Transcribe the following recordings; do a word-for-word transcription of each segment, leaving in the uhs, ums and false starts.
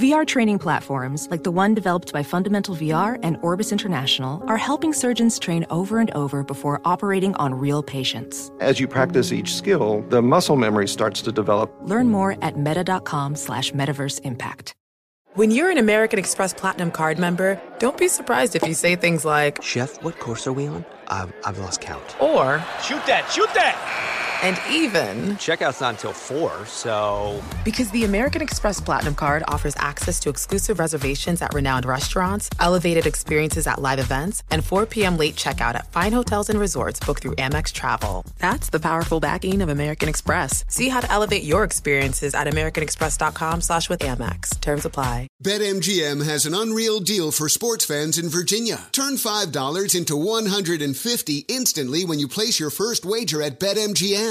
V R training platforms, like the one developed by Fundamental V R and Orbis International, are helping surgeons train over and over before operating on real patients. As you practice each skill, the muscle memory starts to develop. Learn more at meta.com slash metaverse impact. When you're an American Express Platinum Card member, don't be surprised if you say things like, "Chef, what course are we on? Um, I've lost count." Or, "Shoot that, shoot that!" And even, "Checkout's not until four, so..." Because the American Express Platinum Card offers access to exclusive reservations at renowned restaurants, elevated experiences at live events, and four p.m. late checkout at fine hotels and resorts booked through Amex Travel. That's the powerful backing of American Express. See how to elevate your experiences at americanexpress.com slash with Amex. Terms apply. BetMGM has an unreal deal for sports fans in Virginia. Turn five dollars into one hundred fifty dollars instantly when you place your first wager at BetMGM.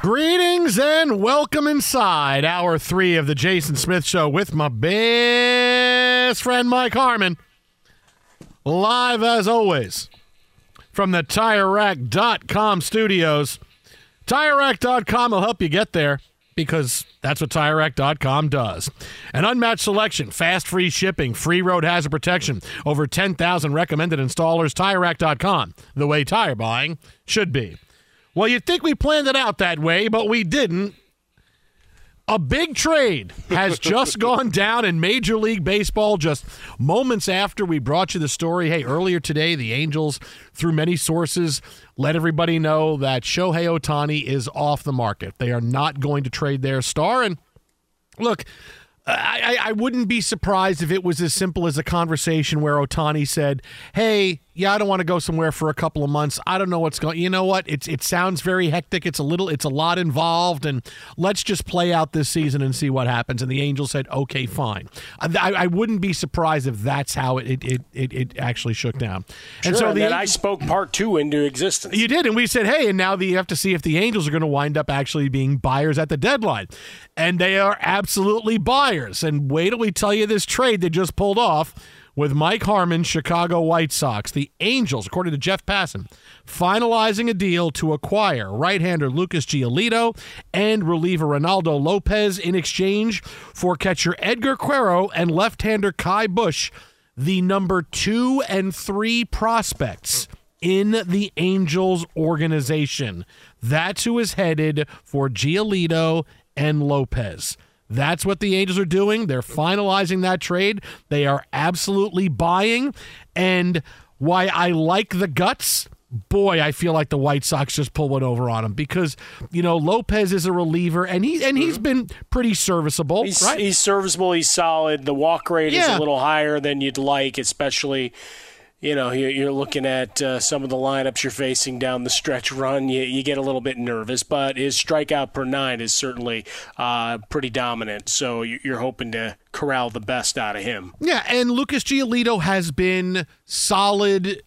Greetings and welcome inside hour three of the Jason Smith Show with my best friend Mike Harmon. Live as always from the tire rack dot com studios. tire rack dot com will help you get there because that's what tire rack dot com does. An unmatched selection, fast free shipping, free road hazard protection, over ten thousand recommended installers. tire rack dot com, the way tire buying should be. Well, you'd think we planned it out that way, but we didn't. A big trade has just gone down in Major League Baseball just moments after we brought you the story. Hey, earlier today, the Angels, through many sources, let everybody know that Shohei Ohtani is off the market. They are not going to trade their star. And look, I, I, I wouldn't be surprised if it was as simple as a conversation where Ohtani said, "Hey, yeah, I don't want to go somewhere for a couple of months. I don't know what's going. You know what? It's it sounds very hectic. It's a little. It's a lot involved, and let's just play out this season and see what happens." And the Angels said, "Okay, fine." I, I wouldn't be surprised if that's how it it it, it actually shook down. Sure, and so and the then Angels, I spoke part two into existence. You did, and we said, "Hey," and now the, you have to see if the Angels are going to wind up actually being buyers at the deadline, and they are absolutely buyers. And wait till we tell you this trade they just pulled off with Mike Harmon, Chicago White Sox. The Angels, according to Jeff Passan, finalizing a deal to acquire right-hander Lucas Giolito and reliever Ronaldo Lopez in exchange for catcher Edgar Quero and left-hander Kai Busch, the number two and three prospects in the Angels organization. That's who is headed for Giolito and Lopez. That's what the Angels are doing. They're finalizing that trade. They are absolutely buying. And why I like the guts, boy, I feel like the White Sox just pull one over on him because, you know, Lopez is a reliever, and he and he's been pretty serviceable. He's, right? he's serviceable. He's solid. The walk rate yeah. is a little higher than you'd like, especially you know, you're looking at uh, some of the lineups you're facing down the stretch run, you, you get a little bit nervous. But his strikeout per nine is certainly uh, pretty dominant, so you're hoping to corral the best out of him. Yeah, and Lucas Giolito has been solid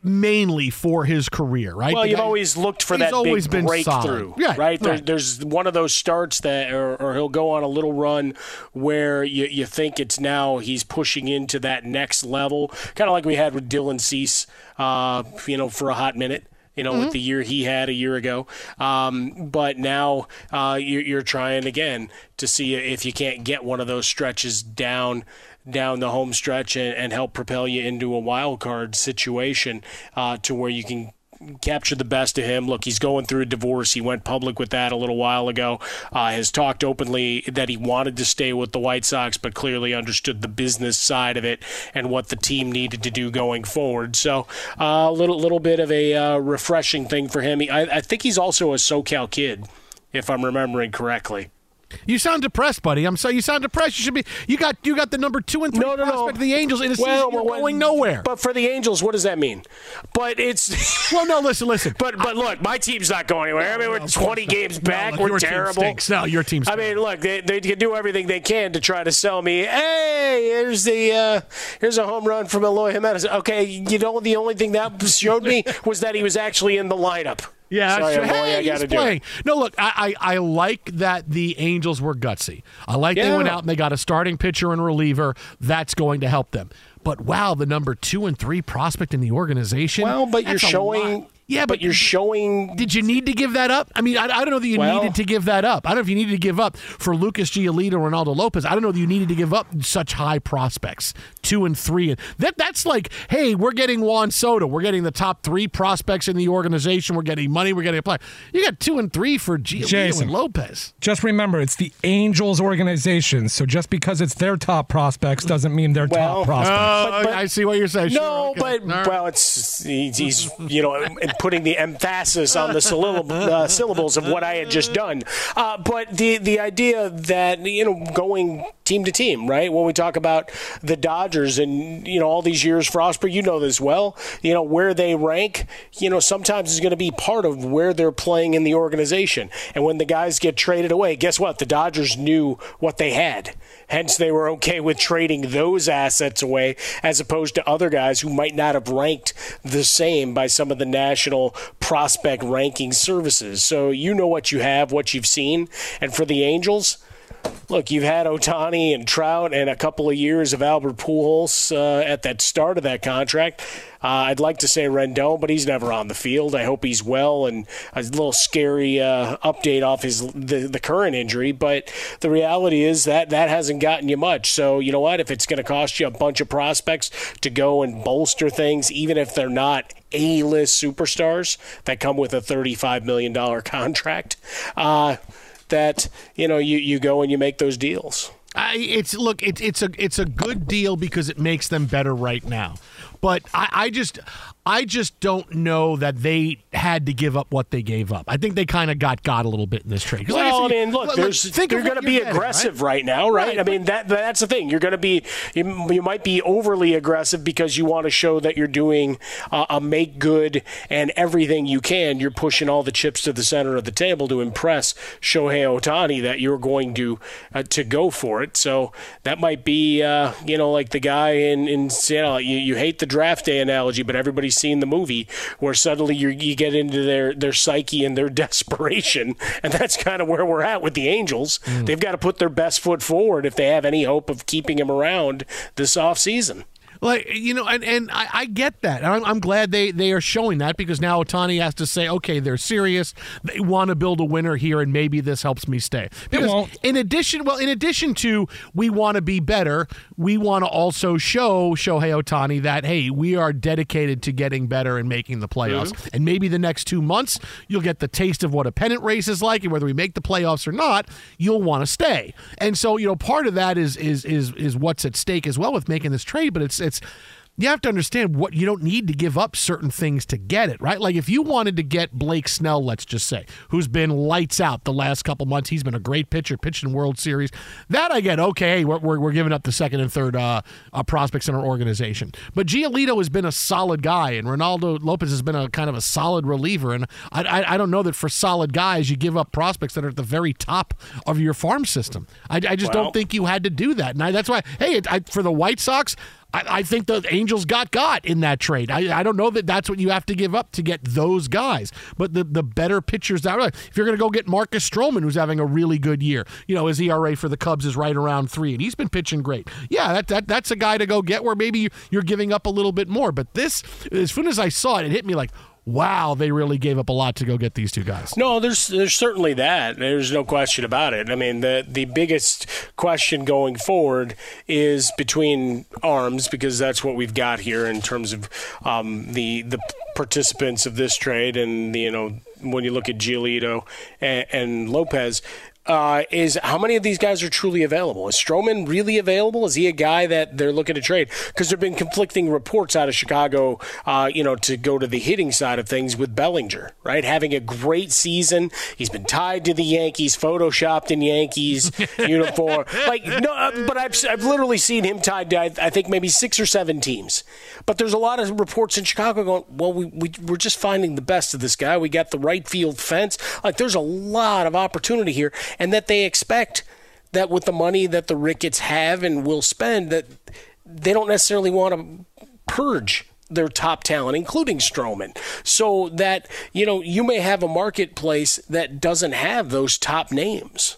mainly for his career, right? Well, the you've guy, always looked for that big breakthrough, yeah, right? right. There, there's one of those starts that, or, or he'll go on a little run where you, you think it's now he's pushing into that next level, kind of like we had with Dylan Cease, uh, you know, for a hot minute. You know, mm-hmm. with the year he had a year ago. Um, but now uh, you're, you're trying again to see if you can't get one of those stretches down down the home stretch and, and help propel you into a wild card situation uh, to where you can capture the best of him. Look, he's going through a divorce. He went public with that a little while ago. Uh, has talked openly that he wanted to stay with the White Sox, but clearly understood the business side of it and what the team needed to do going forward. So a uh, little little bit of a uh, refreshing thing for him. He, I, I think he's also a SoCal kid, if I'm remembering correctly. You sound depressed, buddy. I'm sorry. You sound depressed. You should be. You got you got the number two and three no, no, prospect no. of the Angels in a well, season you're well, going nowhere. But for the Angels, what does that mean? But it's well, no. Listen, listen. But but I, look, my team's not going anywhere. No, I mean, we're no, twenty no, games no, back. No, we're your terrible. Team no, your team's. I mean, look, they they can do everything they can to try to sell me. Hey, here's the uh, here's a home run from Eloy Jimenez. Okay, you know the only thing that showed me was that he was actually in the lineup. Yeah, Sorry, sure. hey, I he's playing. No, look, I, I, I like that the Angels were gutsy. I like yeah. they went out and they got a starting pitcher and reliever. That's going to help them. But, wow, the number two and three prospect in the organization. Well, but you're showing – Yeah, but, but you're showing... Did you need to give that up? I mean, I, I don't know that you well, needed to give that up. I don't know if you needed to give up for Lucas Giolito or Ronaldo Lopez. I don't know that you needed to give up such high prospects, two and three. That That's like, hey, we're getting Juan Soto. We're getting the top three prospects in the organization. We're getting money. We're getting a player. You got two and three for Giolito Jason, and Lopez. Just remember, it's the Angels organization, so just because it's their top prospects doesn't mean they're well, top prospects. Uh, but, but, I see what you're saying. No, sure, okay. but, right. well, it's he's, you know... putting the emphasis on the syllab- uh, syllables of what I had just done. Uh, but the, the idea that, you know, going team to team, right? When we talk about the Dodgers and, you know, all these years for Osprey, you know this well, you know, where they rank, you know, sometimes is going to be part of where they're playing in the organization. And when the guys get traded away, guess what? The Dodgers knew what they had. Hence, they were okay with trading those assets away as opposed to other guys who might not have ranked the same by some of the national prospect ranking services. So you know what you have, what you've seen. And for the Angels, look, you've had Ohtani and Trout and a couple of years of Albert Pujols uh, at that start of that contract. Uh, I'd like to say Rendon, but he's never on the field. I hope he's well, and a little scary uh, update off his the, the current injury. But the reality is that that hasn't gotten you much. So you know what? If it's going to cost you a bunch of prospects to go and bolster things, even if they're not A-list superstars that come with a thirty-five million dollars contract, uh, that you know you, you go and you make those deals. I, it's look, it's it's a it's a good deal because it makes them better right now. But I, I just I just don't know that they had to give up what they gave up. I think they kind of got got a little bit in this trade. Well, like I, said, I mean, look, there's, think you're going to be getting, aggressive right, right now, right? right? I mean, that that's the thing. You're going to be you, you might be overly aggressive because you want to show that you're doing uh, a make good and everything you can. You're pushing all the chips to the center of the table to impress Shohei Ohtani that you're going to uh, to go for it. So that might be uh, you know like the guy in in Seattle. You, you hate the draft day analogy, but everybody's seen the movie where suddenly you you get into their their psyche and their desperation, and that's kind of where we're at with the Angels. Mm. They've got to put their best foot forward if they have any hope of keeping him around this offseason. Like, you know, and, and I, I get that. And I'm, I'm glad they, they are showing that because now Ohtani has to say, okay, they're serious. They want to build a winner here, and maybe this helps me stay. Because in addition, well, in addition to we want to be better, we want to also show Shohei Ohtani that, hey, we are dedicated to getting better and making the playoffs. Mm-hmm. And maybe the next two months you'll get the taste of what a pennant race is like, and whether we make the playoffs or not, you'll want to stay. And so, you know, part of that is is is is what's at stake as well with making this trade, but it's It's you have to understand what you don't need to give up certain things to get it, right? Like if you wanted to get Blake Snell, let's just say, who's been lights out the last couple months, he's been a great pitcher, pitched in World Series. That I get, okay, we're, we're, we're giving up the second and third uh, uh, prospects in our organization. But Giolito has been a solid guy, and Ronaldo Lopez has been a kind of a solid reliever. And I, I, I don't know that for solid guys you give up prospects that are at the very top of your farm system. I, I just well, don't think you had to do that. And I, that's why, hey, it, I, for the White Sox, I, I think the Angels got got in that trade. I, I don't know that that's what you have to give up to get those guys. But the, the better pitchers, that if you're going to go get Marcus Stroman, who's having a really good year, you know, his E R A for the Cubs is right around three, and he's been pitching great. Yeah, that, that that's a guy to go get where maybe you're giving up a little bit more. But this, as soon as I saw it, it hit me like, wow, they really gave up a lot to go get these two guys. No, there's there's certainly that. There's no question about it. I mean, the, the biggest question going forward is between arms, because that's what we've got here in terms of um, the the participants of this trade. And, you know, when you look at Giolito and, and Lopez, Uh, is how many of these guys are truly available? Is Stroman really available? Is he a guy that they're looking to trade? Because there have been conflicting reports out of Chicago, uh, you know, to go to the hitting side of things with Bellinger, right? Having a great season. He's been tied to the Yankees, photoshopped in Yankees uniform. Like, no, but I've, I've literally seen him tied to, I think, maybe six or seven teams. But there's a lot of reports in Chicago going, well, we, we, we're just finding the best of this guy. We got the right field fence. Like, there's a lot of opportunity here. And that they expect that with the money that the Ricketts have and will spend, that they don't necessarily want to purge their top talent, including Stroman. So that, you know, you may have a marketplace that doesn't have those top names.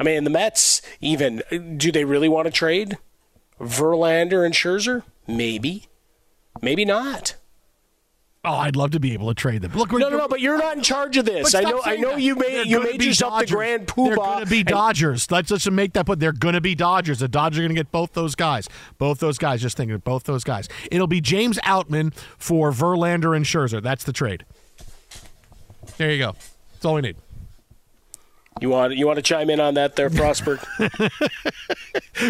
I mean, the Mets even, do they really want to trade Verlander and Scherzer? Maybe. Maybe not. Oh, I'd love to be able to trade them. Look, no, no, no, but you're not in charge of this. I know, I know that. you made you made yourself Dodgers. the grand poobah. They're going to be Dodgers. And let's just make that point. They're going to be Dodgers. The Dodgers are going to get both those guys. Both those guys. Just thinking of both those guys. It'll be James Outman for Verlander and Scherzer. That's the trade. There you go. That's all we need. You want you want to chime in on that there, Frostberg?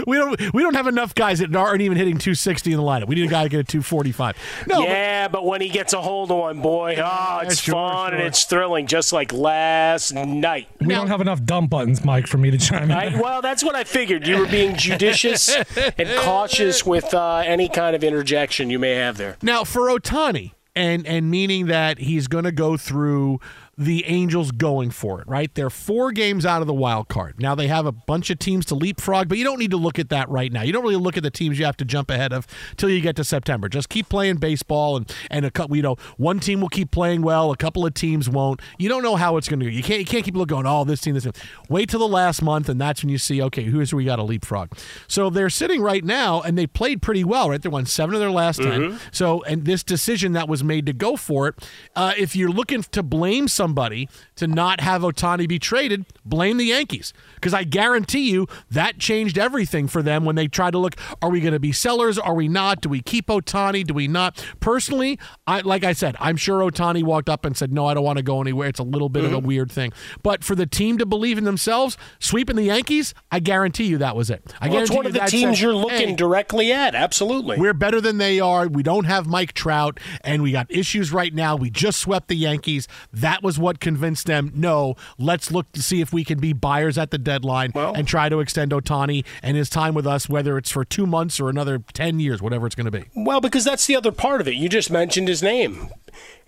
we don't we don't have enough guys that aren't even hitting two sixty in the lineup. We need a guy to get a two forty-five. No, yeah, but, but when he gets a hold of one, boy, oh, it's sure, fun sure. and it's thrilling, just like last night. We now, don't have enough dumb buttons, Mike, for me to chime in. I, well, that's what I figured. You were being judicious and cautious with uh, any kind of interjection you may have there. Now, for Ohtani, and and meaning that he's going to go through the Angels going for it, right? They're four games out of the wild card. Now they have a bunch of teams to leapfrog, but you don't need to look at that right now. You don't really look at the teams you have to jump ahead of till you get to September. Just keep playing baseball, and and a couple, you know, one team will keep playing well, a couple of teams won't. You don't know how it's going to go. You can't you can't keep looking going, oh, this team, this team. Wait till the last month, and that's when you see, okay, who's we got to leapfrog. So they're sitting right now, and they played pretty well, right? They won seven of their last mm-hmm. ten. So, and this decision that was made to go for it, uh, if you're looking to blame somebody, somebody to not have Ohtani be traded, blame the Yankees. Because I guarantee you that changed everything for them when they tried to look, are we going to be sellers? Are we not? Do we keep Ohtani? Do we not? Personally, I, like I said, I'm sure Ohtani walked up and said, no, I don't want to go anywhere. It's a little bit mm-hmm. of a weird thing. But for the team to believe in themselves, sweeping the Yankees, I guarantee you that was it. I well, guarantee it's one you of the teams said, you're looking hey, directly at. Absolutely. We're better than they are. We don't have Mike Trout, and we got issues right now. We just swept the Yankees. That was what convinced them, no, let's look to see if we can be buyers at the deadline well, and try to extend Ohtani and his time with us, whether it's for two months or another ten years, whatever it's going to be. Well, because that's the other part of it. You just mentioned his name.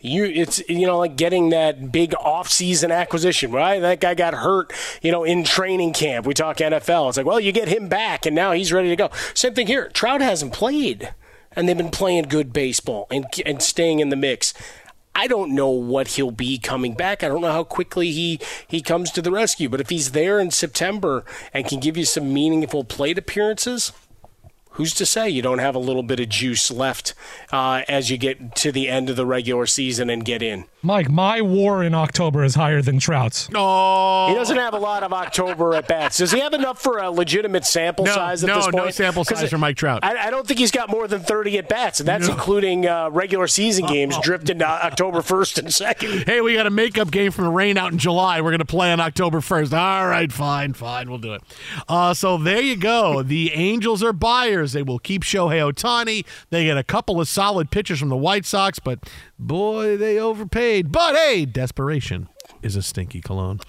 You it's you know like getting that big off-season acquisition, right? That guy got hurt, you know, in training camp. We talk N F L. It's like, well, you get him back, and now he's ready to go. Same thing here. Trout hasn't played, and they've been playing good baseball and and staying in the mix. I don't know what he'll be coming back. I don't know how quickly he, he comes to the rescue. But if he's there in September and can give you some meaningful plate appearances, who's to say you don't have a little bit of juice left uh, as you get to the end of the regular season and get in? Mike, my WAR in October is higher than Trout's. No, he doesn't have a lot of October at bats. Does he have enough for a legitimate sample no, size at no, this point? No, no sample size it, for Mike Trout. I, I don't think he's got more than thirty at bats, and that's no. including uh, regular season games oh, oh. dripped into October first and second. Hey, we got a makeup game from the rain out in July. We're going to play on October first. All right, fine, fine, we'll do it. Uh, so there you go. The Angels are buyers. players. They will keep Shohei Ohtani. They get a couple of solid pitchers from the White Sox, but boy, they overpaid. But hey, desperation is a stinky cologne.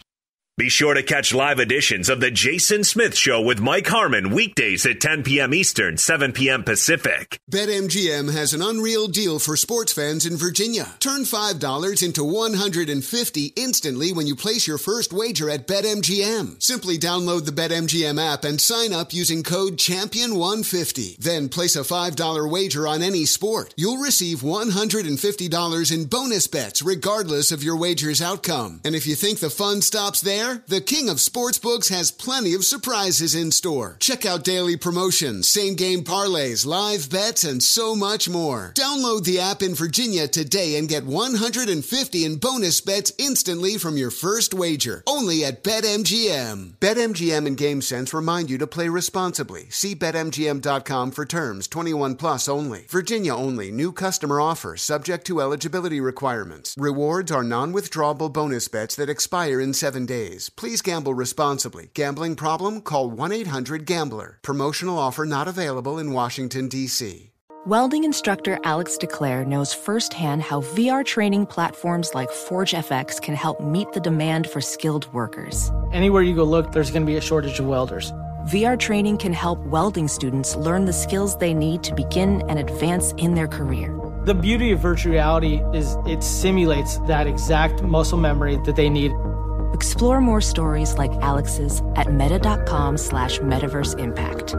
Be sure to catch live editions of The Jason Smith Show with Mike Harmon weekdays at ten p.m. Eastern, seven p.m. Pacific. BetMGM has an unreal deal for sports fans in Virginia. Turn five dollars into one hundred fifty dollars instantly when you place your first wager at BetMGM. Simply download the BetMGM app and sign up using code champion one fifty. Then place a five dollar wager on any sport. You'll receive one hundred fifty dollars in bonus bets regardless of your wager's outcome. And if you think the fun stops there, the King of Sportsbooks has plenty of surprises in store. Check out daily promotions, same-game parlays, live bets, and so much more. Download the app in Virginia today and get one hundred fifty in bonus bets instantly from your first wager, only at BetMGM. BetMGM and GameSense remind you to play responsibly. See Bet M G M dot com for terms, twenty-one plus only. Virginia only, new customer offer, subject to eligibility requirements. Rewards are non-withdrawable bonus bets that expire in seven days. Please gamble responsibly. Gambling problem? Call one eight hundred gambler. Promotional offer not available in Washington, D C. Welding instructor Alex DeClaire knows firsthand how V R training platforms like ForgeFX can help meet the demand for skilled workers. Anywhere you go look, there's going to be a shortage of welders. V R training can help welding students learn the skills they need to begin and advance in their career. The beauty of virtual reality is it simulates that exact muscle memory that they need. Explore more stories like Alex's at meta.com slash metaverse impact.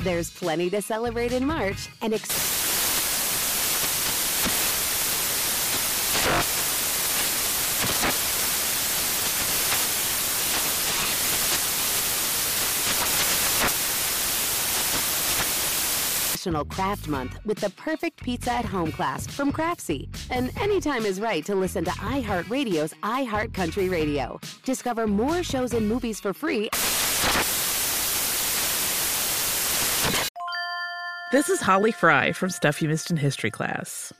There's plenty to celebrate in March and ex- Craft Month with the perfect pizza at home class from Craftsy. And anytime is right to listen to iHeartRadio's iHeartCountry Radio. Discover more shows and movies for free. This is Holly Fry from Stuff You Missed in History Class.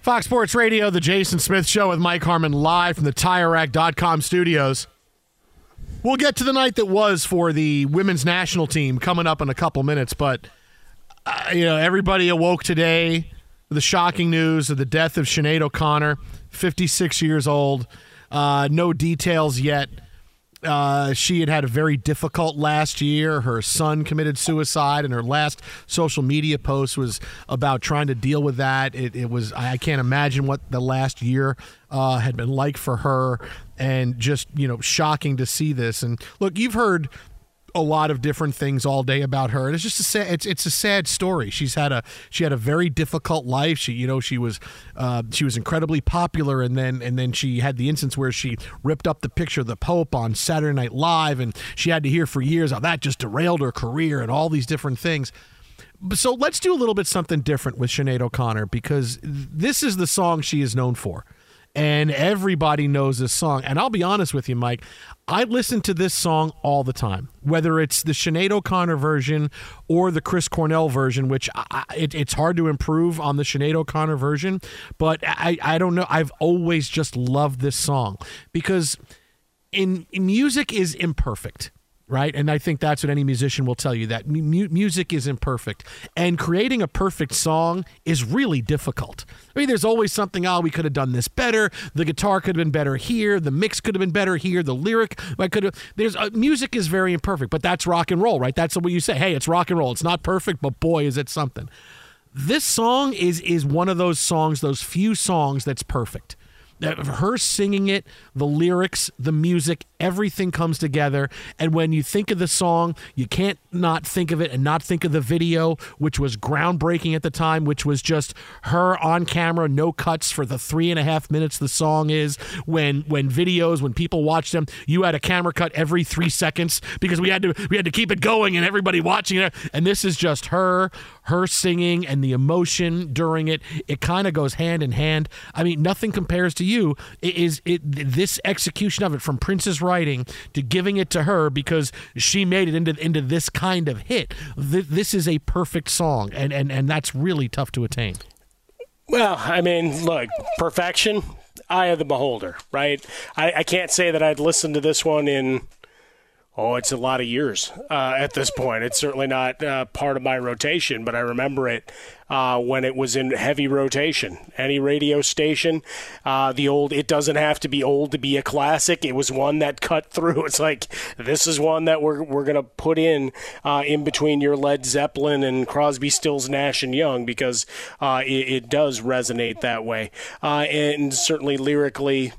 Fox Sports Radio, The Jason Smith Show with Mike Harmon live from the tire rack dot com studios. We'll get to the night that was for the women's national team coming up in a couple minutes, but uh, you know, everybody awoke today with the shocking news of the death of Sinead O'Connor, fifty-six years old. Uh, no details yet. Uh, she had had a very difficult last year. Her son committed suicide, and her last social media post was about trying to deal with that. It, it was, I can't imagine what the last year uh, had been like for her, and just, you know, shocking to see this. And look, you've heard a lot of different things all day about her. And it's just a sad, it's it's a sad story. She's had a she had a very difficult life. She you know she was uh, she was incredibly popular, and then and then she had the instance where she ripped up the picture of the Pope on Saturday Night Live, and she had to hear for years how that just derailed her career and all these different things. So let's do a little bit something different with Sinead O'Connor, because this is the song she is known for, and everybody knows this song. And I'll be honest with you, Mike, I listen to this song all the time, whether it's the Sinead O'Connor version or the Chris Cornell version, which I, it, it's hard to improve on the Sinead O'Connor version. But I, I don't know. I've always just loved this song, because in, in music is imperfect. right? And I think that's what any musician will tell you, that mu- music is imperfect. And creating a perfect song is really difficult. I mean, there's always something, oh, we could have done this better. The guitar could have been better here. The mix could have been better here. The lyric, I could have, there's, uh, music is very imperfect, but that's rock and roll, right? That's what you say. Hey, it's rock and roll. It's not perfect, but boy, is it something. This song is is one of those songs, those few songs that's perfect. Her singing it, the lyrics, the music, everything comes together. And when you think of the song, you can't not think of it and not think of the video, which was groundbreaking at the time, which was just her on camera, no cuts for the three and a half minutes the song is. When when videos, when people watch them, you had a camera cut every three seconds because we had to we had to keep it going and everybody watching it. And this is just her, her singing and the emotion during it. It kind of goes hand in hand. I mean, nothing compares to you is it this execution of it, from Prince's writing to giving it to her because she made it into into this kind of hit. Th- this is a perfect song, and, and, and that's really tough to attain. Well, I mean, look, perfection, eye of the beholder, right? I, I can't say that I'd listened to this one in, oh, it's a lot of years uh, at this point. It's certainly not uh, part of my rotation, but I remember it Uh, when it was in heavy rotation. Any radio station, uh, the old, it doesn't have to be old to be a classic. It was one that cut through. It's like, this is one that we're we're going to put in uh, in between your Led Zeppelin and Crosby, Stills, Nash, and Young, because uh, it, it does resonate that way. Uh, and certainly lyrically,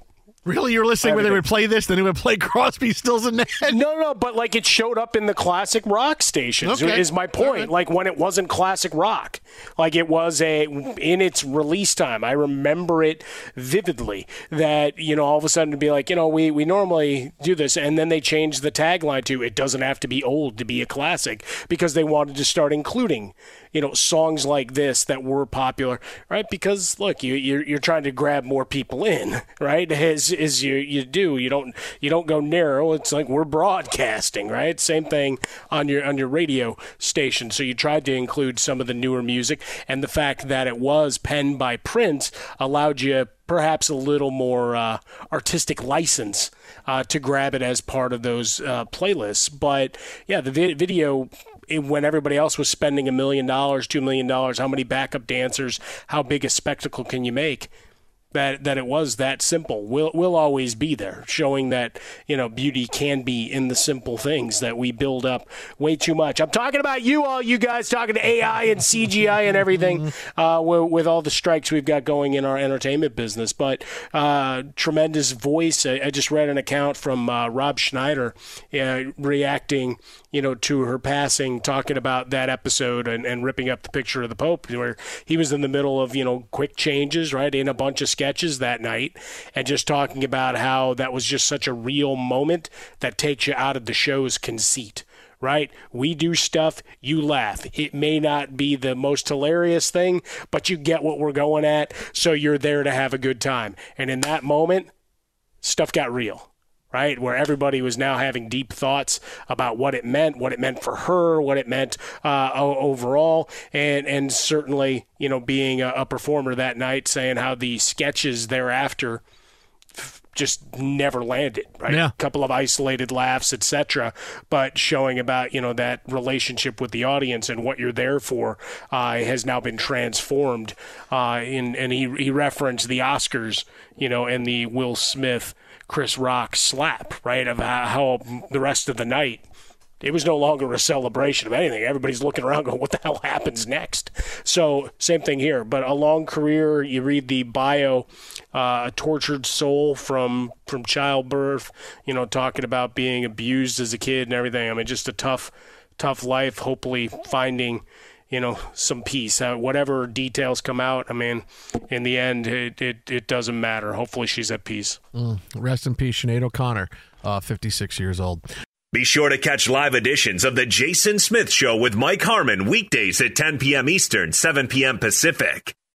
really, you're listening everything. Where they would play this, then it would play Crosby, Stills, and Nash. No, no, but like it showed up in the classic rock stations, okay, is my point. Right. Like when it wasn't classic rock, like it was a in its release time. I remember it vividly that, you know, all of a sudden it'd be like, you know, we, we normally do this. And then they changed the tagline to, it doesn't have to be old to be a classic, because they wanted to start including, you know, songs like this that were popular, right? Because look, you, you're, you're trying to grab more people in, right? As, Is you you do you don't you don't go narrow. It's like we're broadcasting, right? Same thing on your on your radio station. So you tried to include some of the newer music, and the fact that it was penned by Prince allowed you perhaps a little more uh, artistic license uh, to grab it as part of those uh, playlists. But yeah, the vi- video. When everybody else was spending a million dollars, two million dollars, how many backup dancers? How big a spectacle can you make? That that it was that simple will will always be there, showing that, you know, beauty can be in the simple things that we build up way too much. I'm talking about you all, you guys, talking to A I and C G I and everything uh, with, with all the strikes we've got going in our entertainment business. But uh, tremendous voice. I, I just read an account from uh, Rob Schneider uh, reacting, you know, to her passing, talking about that episode and, and ripping up the picture of the Pope, where he was in the middle of, you know, quick changes, right, in a bunch of sketches that night, and just talking about how that was just such a real moment that takes you out of the show's conceit, right? We do stuff, you laugh. It may not be the most hilarious thing, but you get what we're going at, so you're there to have a good time. And in that moment, stuff got real, right? Where everybody was now having deep thoughts about what it meant, what it meant for her, what it meant uh, overall, and and certainly, you know, being a, a performer that night, saying how the sketches thereafter just never landed, right? Yeah. A couple of isolated laughs, et cetera, but showing about, you know, that relationship with the audience and what you're there for uh, has now been transformed. Uh, in, and he, he referenced the Oscars, you know, and the Will Smith Chris Rock slap, right, of how the rest of the night, it was no longer a celebration of anything. Everybody's looking around going, what the hell happens next? So same thing here, but a long career. You read the bio, uh, a tortured soul from from childbirth, you know, talking about being abused as a kid and everything. I mean, just a tough, tough life, hopefully finding, you know, some peace. Uh, whatever details come out, I mean, in the end, it it, it doesn't matter. Hopefully she's at peace. Mm. Rest in peace, Sinead O'Connor, uh, fifty-six years old. Be sure to catch live editions of The Jason Smith Show with Mike Harmon weekdays at ten p.m. Eastern, seven p.m. Pacific.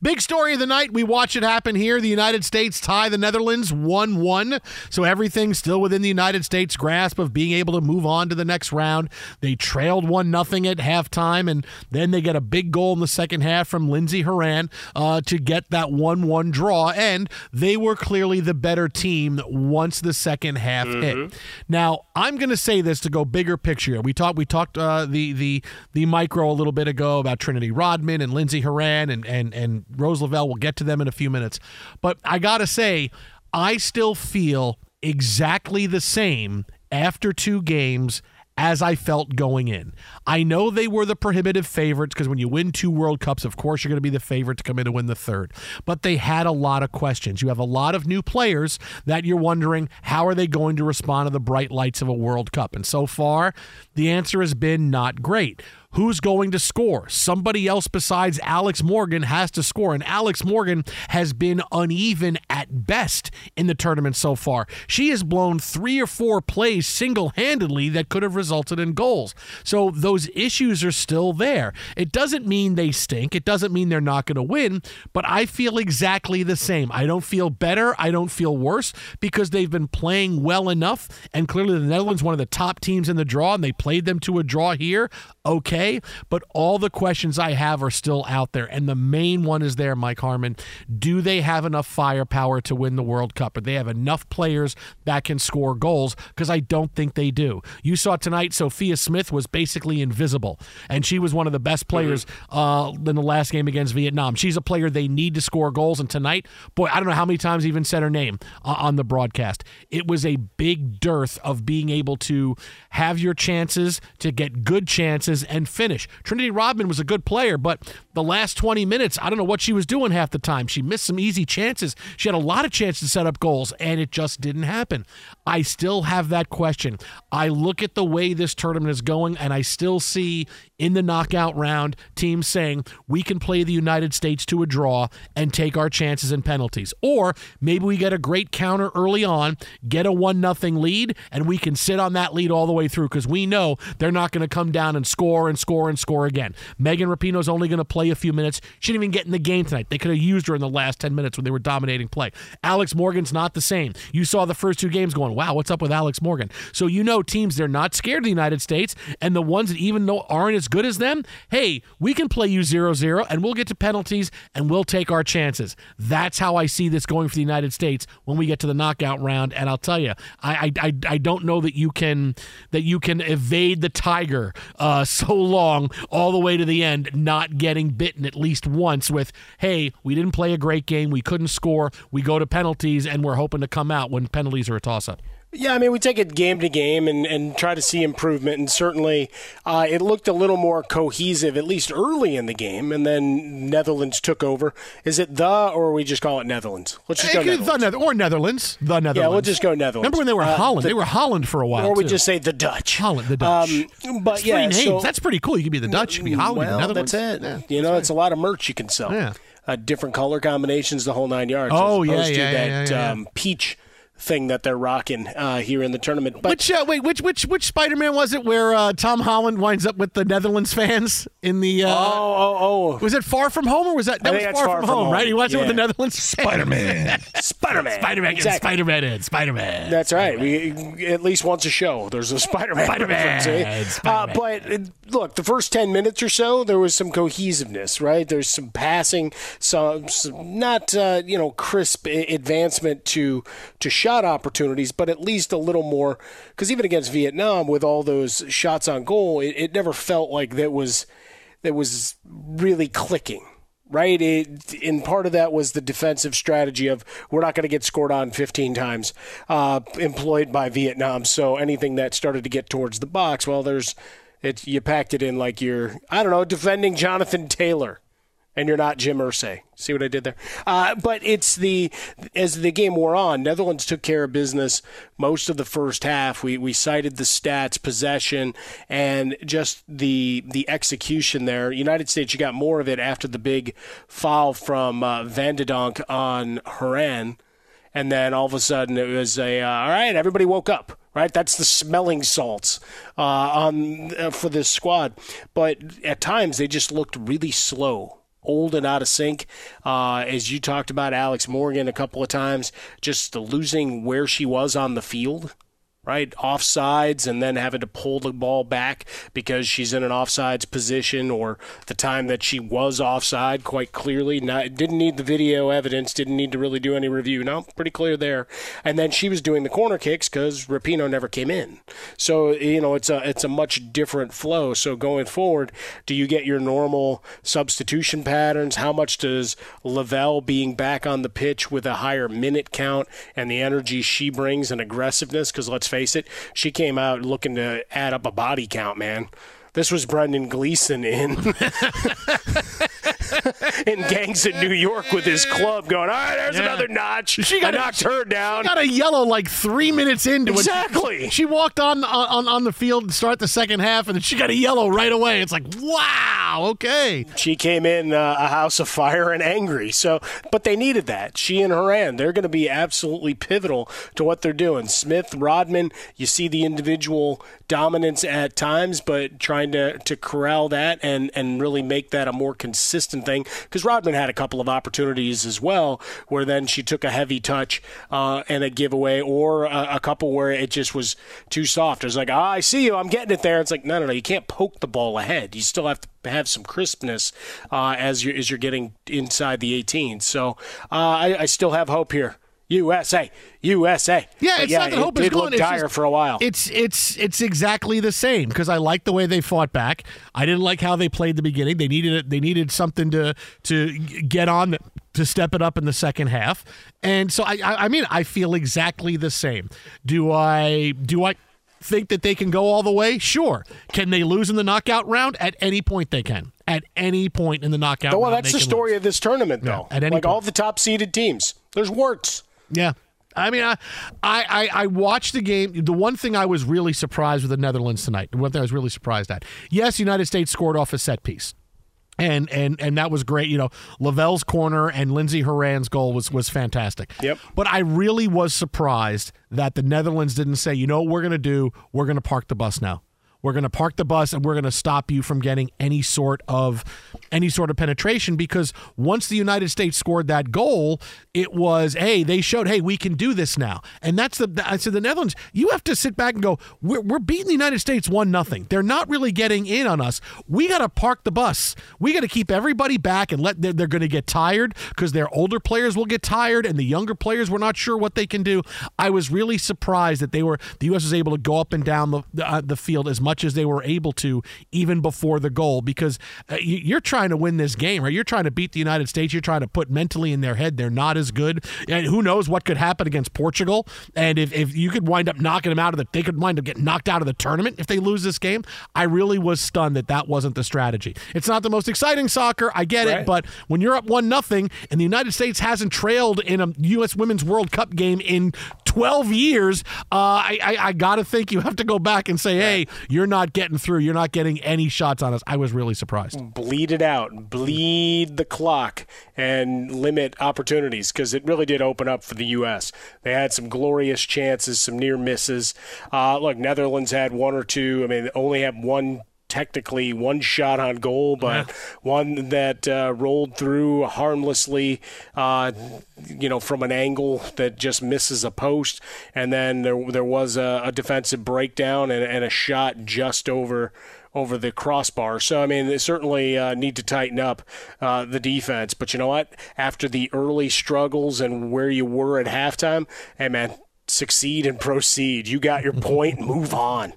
Big story of the night. We watch it happen here. The United States tie the Netherlands one one. So everything's still within the United States' grasp of being able to move on to the next round. They trailed one nothing at halftime, and then they get a big goal in the second half from Lindsey Horan uh, to get that one one draw, and they were clearly the better team once the second half mm-hmm. hit. Now, I'm going to say this to go bigger picture. We talked we talked uh, the, the, the micro a little bit ago about Trinity Rodman and Lindsey Horan and and, and Rose Lavelle. Will get to them in a few minutes. But I got to say, I still feel exactly the same after two games as I felt going in. I know they were the prohibitive favorites because when you win two World Cups, of course, you're going to be the favorite to come in and win the third. But they had a lot of questions. You have a lot of new players that you're wondering, how are they going to respond to the bright lights of a World Cup? And so far, the answer has been not great. Who's going to score? Somebody else besides Alex Morgan has to score, and Alex Morgan has been uneven at best in the tournament so far. She has blown three or four plays single-handedly that could have resulted in goals. So those issues are still there. It doesn't mean they stink. It doesn't mean they're not going to win, but I feel exactly the same. I don't feel better. I don't feel worse because they've been playing well enough, and clearly the Netherlands, one of the top teams in the draw, and they played them to a draw here. Okay. But all the questions I have are still out there, and the main one is there, Mike Harmon. Do they have enough firepower to win the World Cup? Or they have enough players that can score goals? Because I don't think they do. You saw tonight, Sophia Smith was basically invisible, and she was one of the best players uh, in the last game against Vietnam. She's a player they need to score goals, and tonight, boy, I don't know how many times I even said her name uh, on the broadcast. It was a big dearth of being able to have your chances, to get good chances, and finish. Trinity Rodman was a good player, but the last twenty minutes, I don't know what she was doing half the time. She missed some easy chances. She had a lot of chances to set up goals, and it just didn't happen. I still have that question. I look at the way this tournament is going, and I still see in the knockout round teams saying, we can play the United States to a draw and take our chances and penalties. Or maybe we get a great counter early on, get a one nothing lead, and we can sit on that lead all the way through because we know they're not going to come down and score and score and score again. Megan Rapinoe's only going to play a few minutes. She didn't even get in the game tonight. They could have used her in the last ten minutes when they were dominating play. Alex Morgan's not the same. You saw the first two games going, wow, what's up with Alex Morgan? So you know teams, they're not scared of the United States, and the ones that even though aren't as good as them, hey, we can play you zero zero, and we'll get to penalties, and we'll take our chances. That's how I see this going for the United States when we get to the knockout round, and I'll tell you, I I, I don't know that you can that you can evade the tiger uh, so long all the way to the end, not getting bitten at least once with, hey, we didn't play a great game, we couldn't score, we go to penalties, and we're hoping to come out when penalties are a toss-up. Yeah, I mean, we take it game to game and, and try to see improvement, and certainly uh, it looked a little more cohesive, at least early in the game, and then Netherlands took over. Is it the, or we just call it Netherlands? Let's just go Netherlands. The Nether- or Netherlands. The Netherlands. Yeah, we'll just go Netherlands. Remember when they were uh, Holland? The, they were Holland for a while, Or we too. just say the Dutch. Holland, the Dutch. Um, but yeah, three names. So, that's pretty cool. You could be the Dutch, you could be Holland, well, the Netherlands. That's it. Yeah, you know, that's right. It's a lot of merch you can sell. Yeah. Uh, different color combinations, the whole nine yards. Oh, as yeah, opposed yeah, to yeah, that yeah, yeah. Um, peach thing that they're rocking uh, here in the tournament. But which uh, wait, which which which Spider-Man was it where uh, Tom Holland winds up with the Netherlands fans in the? Uh, oh oh oh! Was it Far From Home or was that that was far, far From, from home, home? Right, he winds up yeah. with the Netherlands. Spider-Man, Spider-Man, Spider-Man, exactly. Spider-Man, in. Spider-Man. That's right. Spider-Man. We at least once a show. There's a Spider-Man. Spider-Man. Spider-Man. Uh, but it, look, the first ten minutes or so, there was some cohesiveness. Right, there's some passing, some, some not uh, you know crisp advancement to to shot. opportunities, but at least a little more, because even against Vietnam with all those shots on goal, it, it never felt like that was that was really clicking, right? It, and part of that was the defensive strategy of we're not going to get scored on fifteen times uh, employed by Vietnam, so anything that started to get towards the box, well, there's it, you packed it in like you're, I don't know, defending Jonathan Taylor. And you're not Jim Irsay. See what I did there? Uh, but it's the as the game wore on, Netherlands took care of business most of the first half. We we cited the stats, possession, and just the the execution there. United States, you got more of it after the big foul from uh, Van de Donk on Horan. And then all of a sudden it was a, uh, all right, everybody woke up. Right, that's the smelling salts uh, on uh, for this squad. But at times they just looked really slow. Old and out of sync, uh, as you talked about Alex Morgan a couple of times, just the losing where she was on the field, right? Offsides and then having to pull the ball back because she's in an offsides position, or the time that she was offside quite clearly. Not, didn't need the video evidence, didn't need to really do any review. No, pretty clear there. And then she was doing the corner kicks because Rapinoe never came in. So, you know, it's a, it's a much different flow. So going forward, do you get your normal substitution patterns? How much does Lavelle being back on the pitch with a higher minute count and the energy she brings and aggressiveness? Because let's face it, she came out looking to add up a body count, man. This was Brendan Gleeson in in Gangs in New York with his club going, all right, there's yeah. another notch. She got I knocked a, her down. She got a yellow like three minutes into it. Exactly. She, she walked on, on on the field to start the second half, and then she got a yellow right away. It's like, wow, okay. She came in uh, a house of fire and angry. So, but they needed that. She and Horan, they're going to be absolutely pivotal to what they're doing. Smith, Rodman, you see the individual dominance at times, but trying to, to corral that and, and really make that a more consistent thing. Because Rodman had a couple of opportunities as well where then she took a heavy touch uh, and a giveaway, or a, a couple where it just was too soft. It was like, ah, oh, I see you. I'm getting it there. It's like, no, no, no. You can't poke the ball ahead. You still have to have some crispness uh, as, you're, as you're getting inside the eighteen. So uh, I, I still have hope here. U S A, U S A. Yeah, but it's yeah, not that hope is gone. It did look dire just, for a while. It's it's it's exactly the same because I like the way they fought back. I didn't like how they played the beginning. They needed they needed something to to get on to step it up in the second half. And so I I, I mean I feel exactly the same. Do I do I think that they can go all the way? Sure. Can they lose in the knockout round? At any point they can. At any point in the knockout well, round. Well, that's they the story lose. Of this tournament, though. Yeah, at any like point. All the top-seeded teams. There's warts. Yeah. I mean, I, I I watched the game. The one thing I was really surprised with the Netherlands tonight, the one thing I was really surprised at, yes, the United States scored off a set piece. And, and and that was great. You know, Lavelle's corner and Lindsey Horan's goal was, was fantastic. Yep. But I really was surprised that the Netherlands didn't say, you know what we're going to do? We're going to park the bus now. We're going to park the bus and we're going to stop you from getting any sort of any sort of penetration, because once the United States scored that goal, it was, hey, they showed, hey, we can do this now. And that's the I said the Netherlands, you have to sit back and go, we're, we're beating the United States one nothing. They're not really getting in on us. We got to park the bus. We got to keep everybody back and let they're, they're going to get tired, because their older players will get tired and the younger players were not sure what they can do. I was really surprised that they were the U S was able to go up and down the uh, the field as much as they were able to, even before the goal, because uh, you're trying to win this game, right? You're trying to beat the United States. You're trying to put mentally in their head they're not as good, and who knows what could happen against Portugal. And if, if you could wind up knocking them out of the, they could wind up getting knocked out of the tournament if they lose this game. I really was stunned that that wasn't the strategy. It's not the most exciting soccer, I get right. it, but when you're up one nothing and the United States hasn't trailed in a U S Women's World Cup game in twelve years, uh, I, I, I gotta think you have to go back and say, hey, you're You're not getting through. You're not getting any shots on us. I was really surprised. Bleed it out. Bleed the clock and limit opportunities, because it really did open up for the U S. They had some glorious chances, some near misses. Uh, look, Netherlands had one or two. I mean, they only had one. Technically one shot on goal, but yeah. one that uh, rolled through harmlessly, uh, you know, from an angle that just misses a post. And then there there was a, a defensive breakdown and, and a shot just over over the crossbar. So, I mean, they certainly uh, need to tighten up uh, the defense. But you know what? After the early struggles and where you were at halftime, hey, man, succeed and proceed. You got your point. Move on.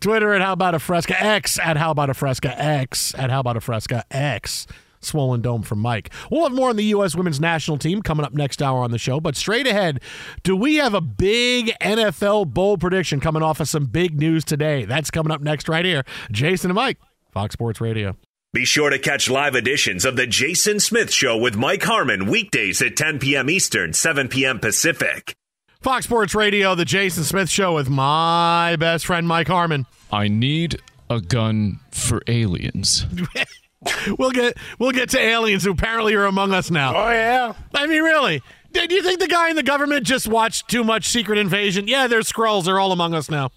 Twitter at How About a Fresca X at How About a Fresca X at How About a Fresca X. Swollen Dome for Mike. We'll have more on the U S Women's National Team coming up next hour on the show, but straight ahead, do we have a big N F L bowl prediction coming off of some big news today? That's coming up next right here. Jason and Mike, Fox Sports Radio. Be sure to catch live editions of The Jason Smith Show with Mike Harmon weekdays at ten p.m. Eastern, seven p.m. Pacific. Fox Sports Radio, The Jason Smith Show with my best friend, Mike Harmon. I need a gun for aliens. we'll get we'll get to aliens, who apparently are among us now. Oh, yeah. I mean, really. Do you think the guy in the government just watched too much Secret Invasion? Yeah, they're Skrulls. They're all among us now.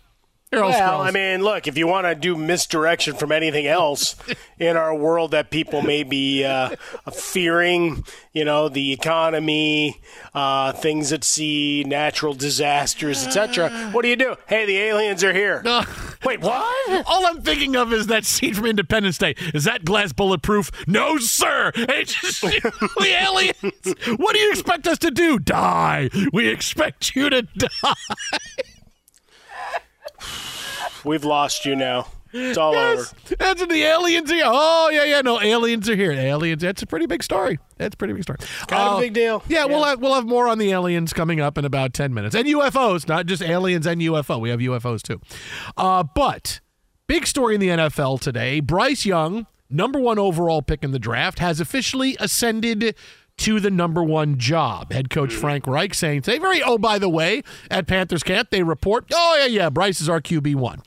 They're all well, Skrulls. I mean, look, if you want to do misdirection from anything else in our world that people may be uh, fearing, you know, the economy, uh, things at sea, natural disasters, et cetera. What do you do? Hey, the aliens are here. Uh, Wait, what? All I'm thinking of is that scene from Independence Day. Is that glass bulletproof? No, sir. It's just the aliens. What do you expect us to do? Die. We expect you to die. We've lost you now. It's all yes. over. That's the aliens here. Oh, yeah, yeah. No, aliens are here. Aliens. That's a pretty big story. That's a pretty big story. It's kind uh, of a big deal. Yeah, yeah, we'll have we'll have more on the aliens coming up in about ten minutes. And U F Os, not just aliens and U F O. We have U F Os, too. Uh, but big story in the N F L today. Bryce Young, number one overall pick in the draft, has officially ascended to the number one job. Head coach Frank Reich saying today, very, oh, by the way, at Panthers camp, they report, oh, yeah, yeah, Bryce is our Q B one.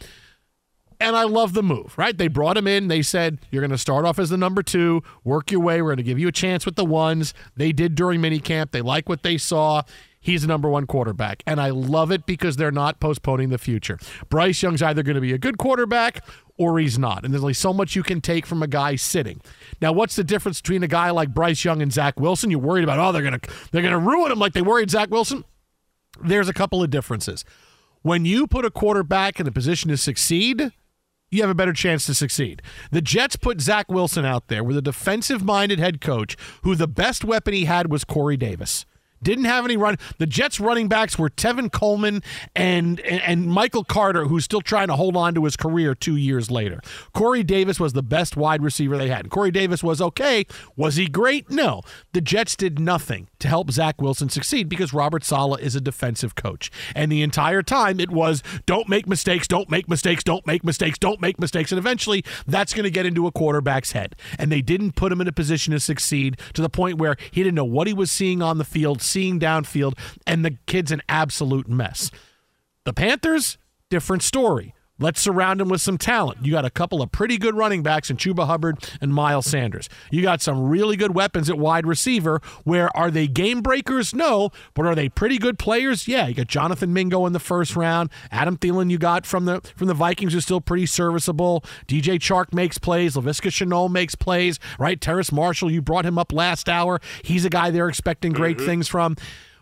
And I love the move, right? They brought him in. They said, you're going to start off as the number two, work your way. We're going to give you a chance with the ones. They did during minicamp. They like what they saw. He's the number one quarterback. And I love it, because they're not postponing the future. Bryce Young's either going to be a good quarterback or he's not. And there's only so much you can take from a guy sitting. Now, what's the difference between a guy like Bryce Young and Zach Wilson? You're worried about, oh, they're going to they're going to ruin him like they worried Zach Wilson? There's a couple of differences. When you put a quarterback in a position to succeed, you have a better chance to succeed. The Jets put Zach Wilson out there with a defensive-minded head coach who the best weapon he had was Corey Davis. Didn't have any run. The Jets running backs were Tevin Coleman and, and and Michael Carter, who's still trying to hold on to his career two years later. Corey Davis was the best wide receiver they had. And Corey Davis was okay. Was he great? No. The Jets did nothing to help Zach Wilson succeed because Robert Saleh is a defensive coach. And the entire time it was, don't make mistakes, don't make mistakes, don't make mistakes, don't make mistakes. And eventually that's going to get into a quarterback's head. And they didn't put him in a position to succeed to the point where he didn't know what he was seeing on the field, seeing downfield, and the kid's an absolute mess. The Panthers, different story. Let's surround him with some talent. You got a couple of pretty good running backs in Chuba Hubbard and Miles Sanders. You got some really good weapons at wide receiver. Where are they game breakers? No. But are they pretty good players? Yeah. You got Jonathan Mingo in the first round. Adam Thielen you got from the from the Vikings is still pretty serviceable. D J Chark makes plays. Laviska Shenault makes plays. Right? Terrace Marshall, you brought him up last hour. He's a guy they're expecting great mm-hmm. things from.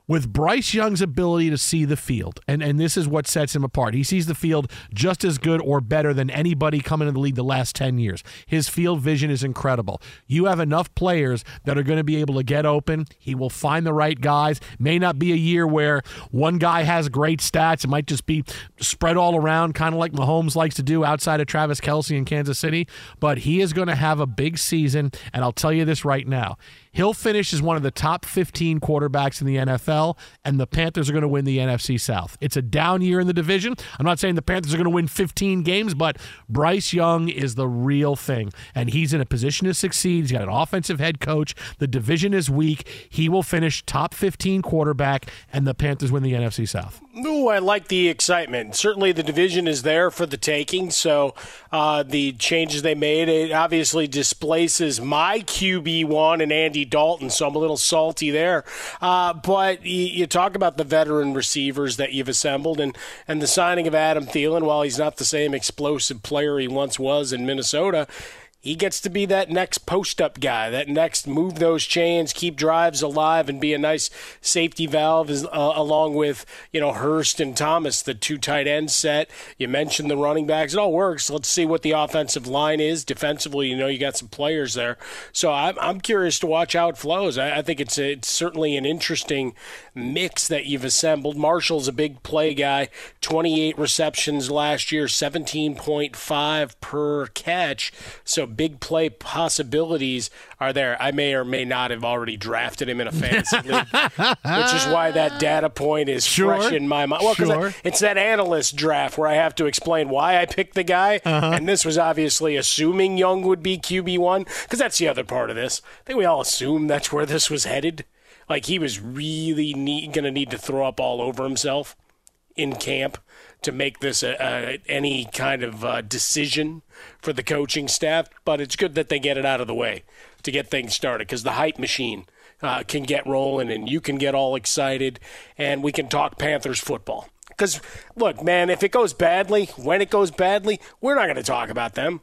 With Bryce Young's ability to see the field, and, and this is what sets him apart. He sees the field just as good or better than anybody coming in the league the last ten years. His field vision is incredible. You have enough players that are going to be able to get open. He will find the right guys. May not be a year where one guy has great stats. It might just be spread all around, kind of like Mahomes likes to do outside of Travis Kelce in Kansas City. But he is going to have a big season, and I'll tell you this right now. He'll finish as one of the top fifteen quarterbacks in the N F L, and the Panthers are going to win the N F C South. It's a down year in the division. I'm not saying the Panthers are going to win fifteen games, but Bryce Young is the real thing, and he's in a position to succeed. He's got an offensive head coach. The division is weak. He will finish top fifteen quarterback, and the Panthers win the N F C South. Ooh, I like the excitement. Certainly the division is there for the taking, so uh, the changes they made, it obviously displaces my Q B one and Andy Dalton, so I'm a little salty there. Uh, but you, you talk about the veteran receivers that you've assembled, and, and the signing of Adam Thielen, while he's not the same explosive player he once was in Minnesota, he gets to be that next post-up guy, that next move those chains, keep drives alive, and be a nice safety valve, is, uh, along with, you know, Hurst and Thomas, the two tight end set. You mentioned the running backs. It all works. Let's see what the offensive line is. Defensively, you know, you got some players there. So I'm, I'm curious to watch how it flows. I, I think it's, a, it's certainly an interesting mix that you've assembled. Marshall's a big play guy, twenty-eight receptions last year, seventeen point five per catch. So big play possibilities are there. I may or may not have already drafted him in a fantasy league, which is why that data point is sure. fresh in my mind. Well, because sure. it's that analyst draft where I have to explain why I picked the guy, uh-huh. and this was obviously assuming Young would be Q B one, because that's the other part of this. I think we all assume that's where this was headed. Like, he was really need, gonna need to throw up all over himself in camp to make this a, a, any kind of uh, decision for the coaching staff, but it's good that they get it out of the way to get things started, because the hype machine uh, can get rolling, and you can get all excited, and we can talk Panthers football. Because, look, man, if it goes badly, when it goes badly, we're not going to talk about them.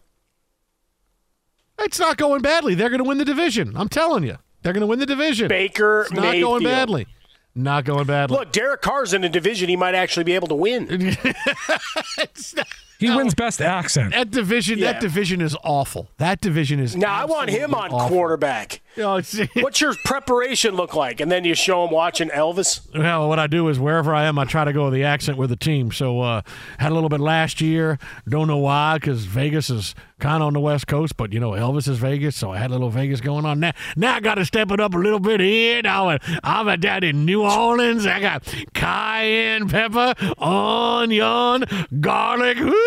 It's not going badly. They're going to win the division. I'm telling you. They're going to win the division. Baker It's not Mayfield. Going badly. Not going badly. Look, Derek Carr's in a division he might actually be able to win. not, he no. wins best accent. That division, yeah. that division is awful. That division is Now, I want him on awful. quarterback. You know, what's your preparation look like? And then you show him watching Elvis? Well, what I do is wherever I am, I try to go with the accent with the team. So uh had a little bit last year. Don't know why, because Vegas is kind of on the West Coast, but, you know, Elvis is Vegas, so I had a little Vegas going on. Now, now I got to step it up a little bit here. Now I'm at that in New Orleans. I got cayenne pepper, onion, garlic. Woo!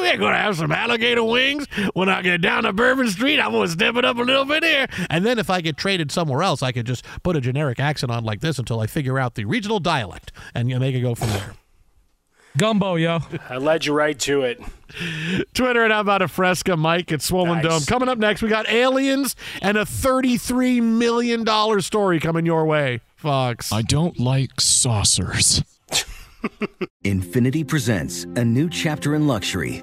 We're going to have some alligator wings. When I get down to Bourbon Street, I'm going to step it up a little bit here. And then if I get traded somewhere else, I could just put a generic accent on like this until I figure out the regional dialect, and they can go from there. Gumbo, yo. I led you right to it. Twitter at How About a Fresca, Mike at Swollen nice. Dome. Coming up next, we got aliens and a thirty-three million dollars story coming your way, Fox. I don't like saucers. Infiniti presents a new chapter in luxury,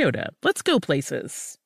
let's go places.